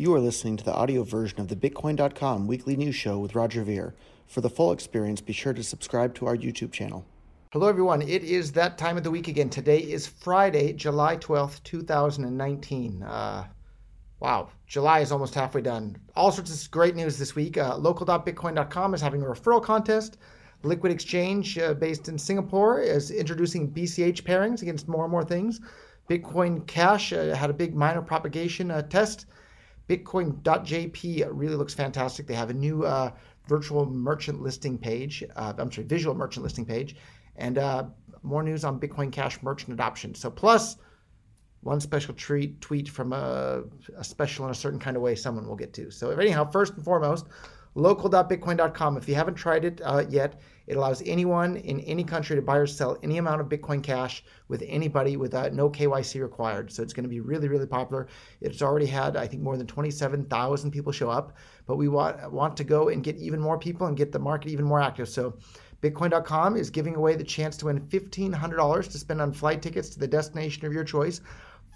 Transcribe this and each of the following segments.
You are listening to the audio version of the Bitcoin.com weekly news show with Roger Ver. For the full experience, be sure to subscribe to our YouTube channel. Hello, everyone. It is that time of the week again. Today is Friday, July 12th, 2019. Wow, July is almost halfway done. All sorts of great news this week. Local.Bitcoin.com is having a referral contest. Liquid Exchange, based in Singapore, is introducing BCH pairings against more and more things. Bitcoin Cash had a big minor propagation test. Bitcoin.jp really looks fantastic. They have a new visual merchant listing page, and more news on Bitcoin Cash merchant adoption. So plus one special tweet from a special in a certain kind of way someone will get to. So anyhow, first and foremost, local.bitcoin.com. If you haven't tried it yet, it allows anyone in any country to buy or sell any amount of Bitcoin Cash with anybody with no KYC required. So it's going to be really, really popular. It's already had, I think, more than 27,000 people show up, but we want to go and get even more people and get the market even more active. So Bitcoin.com is giving away the chance to win $1,500 to spend on flight tickets to the destination of your choice,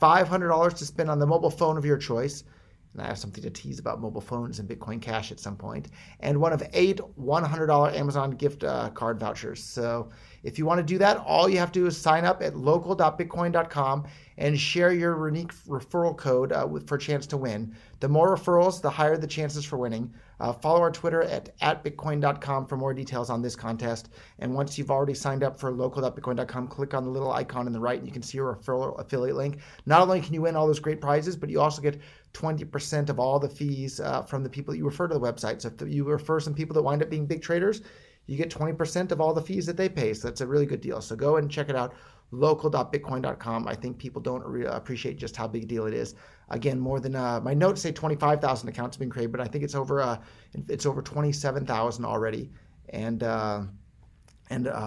$500 to spend on the mobile phone of your choice. And I have something to tease about mobile phones and Bitcoin Cash at some point. And one of 8 $100 Amazon gift card vouchers. So if you want to do that, all you have to do is sign up at local.bitcoin.com and share your unique referral code for a chance to win. The more referrals, the higher the chances for winning. Follow our Twitter at @bitcoin.com for more details on this contest. And once you've already signed up for local.bitcoin.com, click on the little icon on the right and you can see your referral affiliate link. Not only can you win all those great prizes, but you also get 20% of all the fees from the people that you refer to the website. So if you refer some people that wind up being big traders, you get 20% of all the fees that they pay. So that's a really good deal. So go and check it out, local.bitcoin.com. I think people don't appreciate just how big a deal it is. Again, more than my notes say 25,000 accounts have been created, but I think it's over 27,000 already. And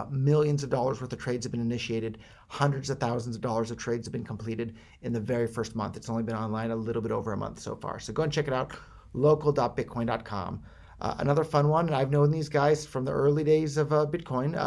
millions of dollars worth of trades have been initiated. Hundreds of thousands of dollars of trades have been completed in the very first month. It's only been online a little bit over a month so far. So go and check it out, local.bitcoin.com. Another fun one, and I've known these guys from the early days of Bitcoin.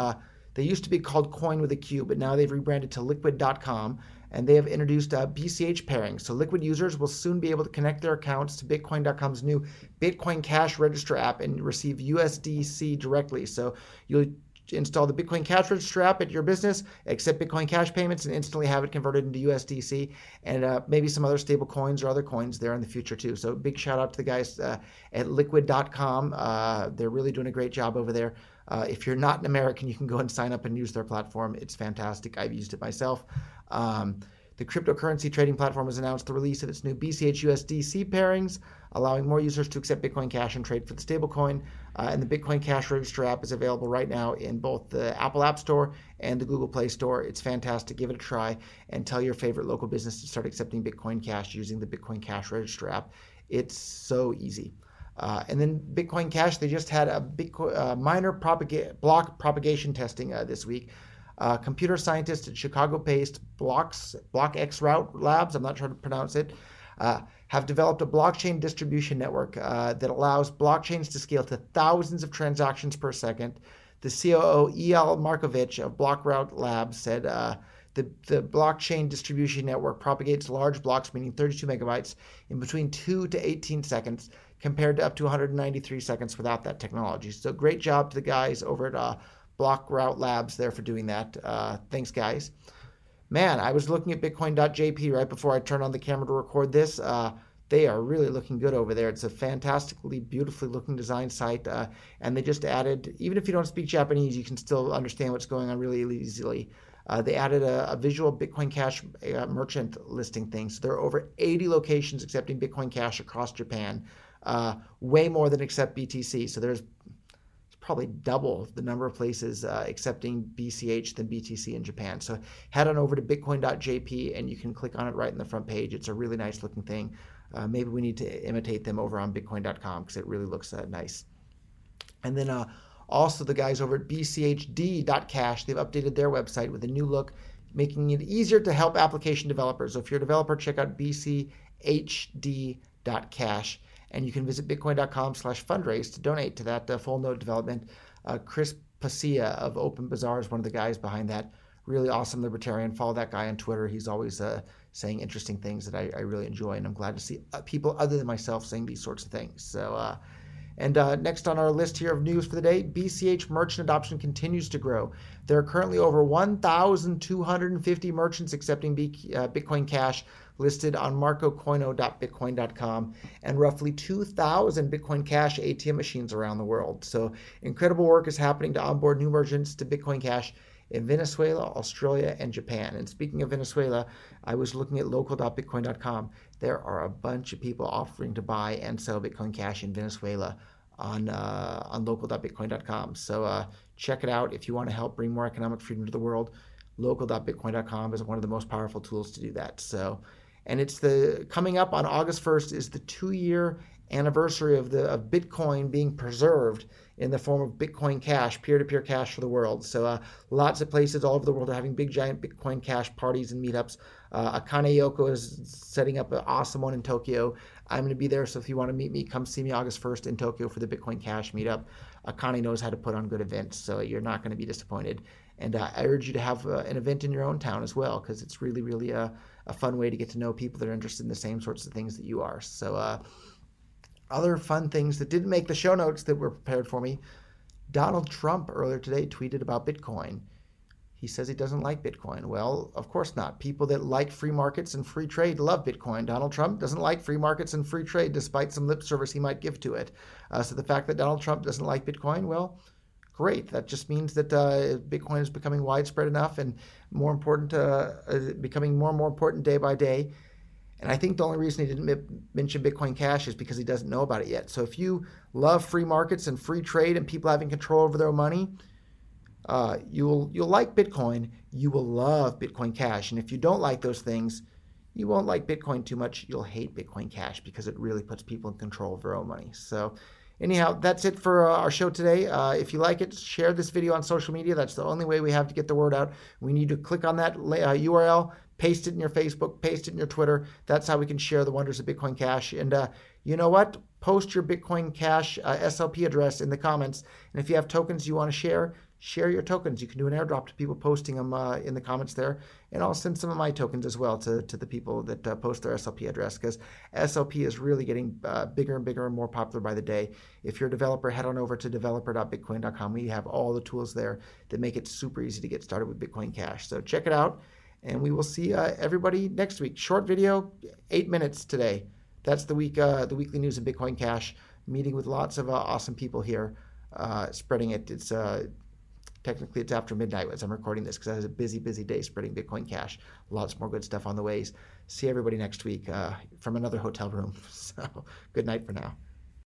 They used to be called Coin with a Q, but now they've rebranded to Liquid.com, and they have introduced BCH pairing. So Liquid users will soon be able to connect their accounts to Bitcoin.com's new Bitcoin Cash Register app and receive USDC directly. So you'll install the Bitcoin Cash Register app at your business, accept Bitcoin Cash payments, and instantly have it converted into USDC and maybe some other stable coins or other coins there in the future too. So big shout out to the guys at Liquid.com. They're really doing a great job over there. If you're not an American, you can go and sign up and use their platform. It's fantastic. I've used it myself. The cryptocurrency trading platform has announced the release of its new BCH USDC pairings, allowing more users to accept Bitcoin Cash and trade for the stablecoin. And the Bitcoin Cash Register app is available right now in both the Apple App Store and the Google Play Store. It's fantastic. Give it a try and tell your favorite local business to start accepting Bitcoin Cash using the Bitcoin Cash Register app. It's so easy. And then Bitcoin Cash, they just had a minor block propagation testing this week. Computer scientist at Chicago-based bloXroute Labs, I'm not sure to pronounce it, have developed a blockchain distribution network that allows blockchains to scale to thousands of transactions per second. The COO E.L. Markovich of bloXroute Labs said the blockchain distribution network propagates large blocks, meaning 32 megabytes, in between 2 to 18 seconds, compared to up to 193 seconds without that technology. So great job to the guys over at bloXroute Labs there for doing that. Thanks, guys. Man, I was looking at Bitcoin.jp right before I turned on the camera to record this. They are really looking good over there. It's a fantastically, beautifully looking design site. And they just added, even if you don't speak Japanese, you can still understand what's going on really easily. They added a visual Bitcoin Cash merchant listing thing. So there are over 80 locations accepting Bitcoin Cash across Japan, way more than accept BTC. So there's probably double the number of places accepting BCH than BTC in Japan. So head on over to bitcoin.jp and you can click on it right in the front page. It's a really nice looking thing. Maybe we need to imitate them over on bitcoin.com because it really looks nice. And then also the guys over at bchd.cash, they've updated their website with a new look, making it easier to help application developers. So if you're a developer, check out bchd.cash. And you can visit bitcoin.com/fundraise to donate to that full node development. Chris Pasilla of Open Bazaar is one of the guys behind that. Really awesome libertarian. Follow that guy on Twitter. He's always saying interesting things that I really enjoy, and I'm glad to see people other than myself saying these sorts of things. So, and next on our list here of news for the day, BCH merchant adoption continues to grow. There are currently over 1,250 merchants accepting Bitcoin Cash listed on marcocoino.bitcoin.com and roughly 2,000 Bitcoin Cash ATM machines around the world. So incredible work is happening to onboard new merchants to Bitcoin Cash in Venezuela, Australia, and Japan. And speaking of Venezuela, I was looking at Local.Bitcoin.com. There are a bunch of people offering to buy and sell Bitcoin Cash in Venezuela on Local.Bitcoin.com. So check it out if you want to help bring more economic freedom to the world. Local.Bitcoin.com is one of the most powerful tools to do that. So, and it's the coming up on August 1st is the 2-year anniversary of Bitcoin being preserved in the form of Bitcoin Cash, peer-to-peer cash for the world. So lots of places all over the world are having big, giant Bitcoin Cash parties and meetups. Akane Yoko is setting up an awesome one in Tokyo. I'm going to be there, so if you want to meet me, come see me August 1st in Tokyo for the Bitcoin Cash meetup. Akane knows how to put on good events, so you're not going to be disappointed. And I urge you to have an event in your own town as well, because it's really, really a fun way to get to know people that are interested in the same sorts of things that you are. So other fun things that didn't make the show notes that were prepared for me. Donald Trump earlier today tweeted about Bitcoin. He says he doesn't like Bitcoin. Well, of course not. People that like free markets and free trade love Bitcoin. Donald Trump doesn't like free markets and free trade, despite some lip service he might give to it. So the fact that Donald Trump doesn't like Bitcoin, well, great. That just means that Bitcoin is becoming widespread enough and more important, becoming more and more important day by day. And I think the only reason he didn't mention Bitcoin Cash is because he doesn't know about it yet. So if you love free markets and free trade and people having control over their own money, you'll like Bitcoin. You will love Bitcoin Cash. And if you don't like those things, you won't like Bitcoin too much. You'll hate Bitcoin Cash because it really puts people in control of their own money. So anyhow, that's it for our show today. If you like it, share this video on social media. That's the only way we have to get the word out. We need to click on that URL. Paste it in your Facebook, paste it in your Twitter. That's how we can share the wonders of Bitcoin Cash. And you know what? Post your Bitcoin Cash SLP address in the comments. And if you have tokens you want to share your tokens. You can do an airdrop to people posting them in the comments there. And I'll send some of my tokens as well to the people that post their SLP address, because SLP is really getting bigger and bigger and more popular by the day. If you're a developer, head on over to developer.bitcoin.com. We have all the tools there that make it super easy to get started with Bitcoin Cash. So check it out. And we will see everybody next week. Short video, 8 minutes today. That's the weekly news of Bitcoin Cash. Meeting with lots of awesome people here, spreading it. It's technically it's after midnight as I'm recording this, because I was a busy, busy day spreading Bitcoin Cash. Lots more good stuff on the ways. See everybody next week from another hotel room. So good night for now.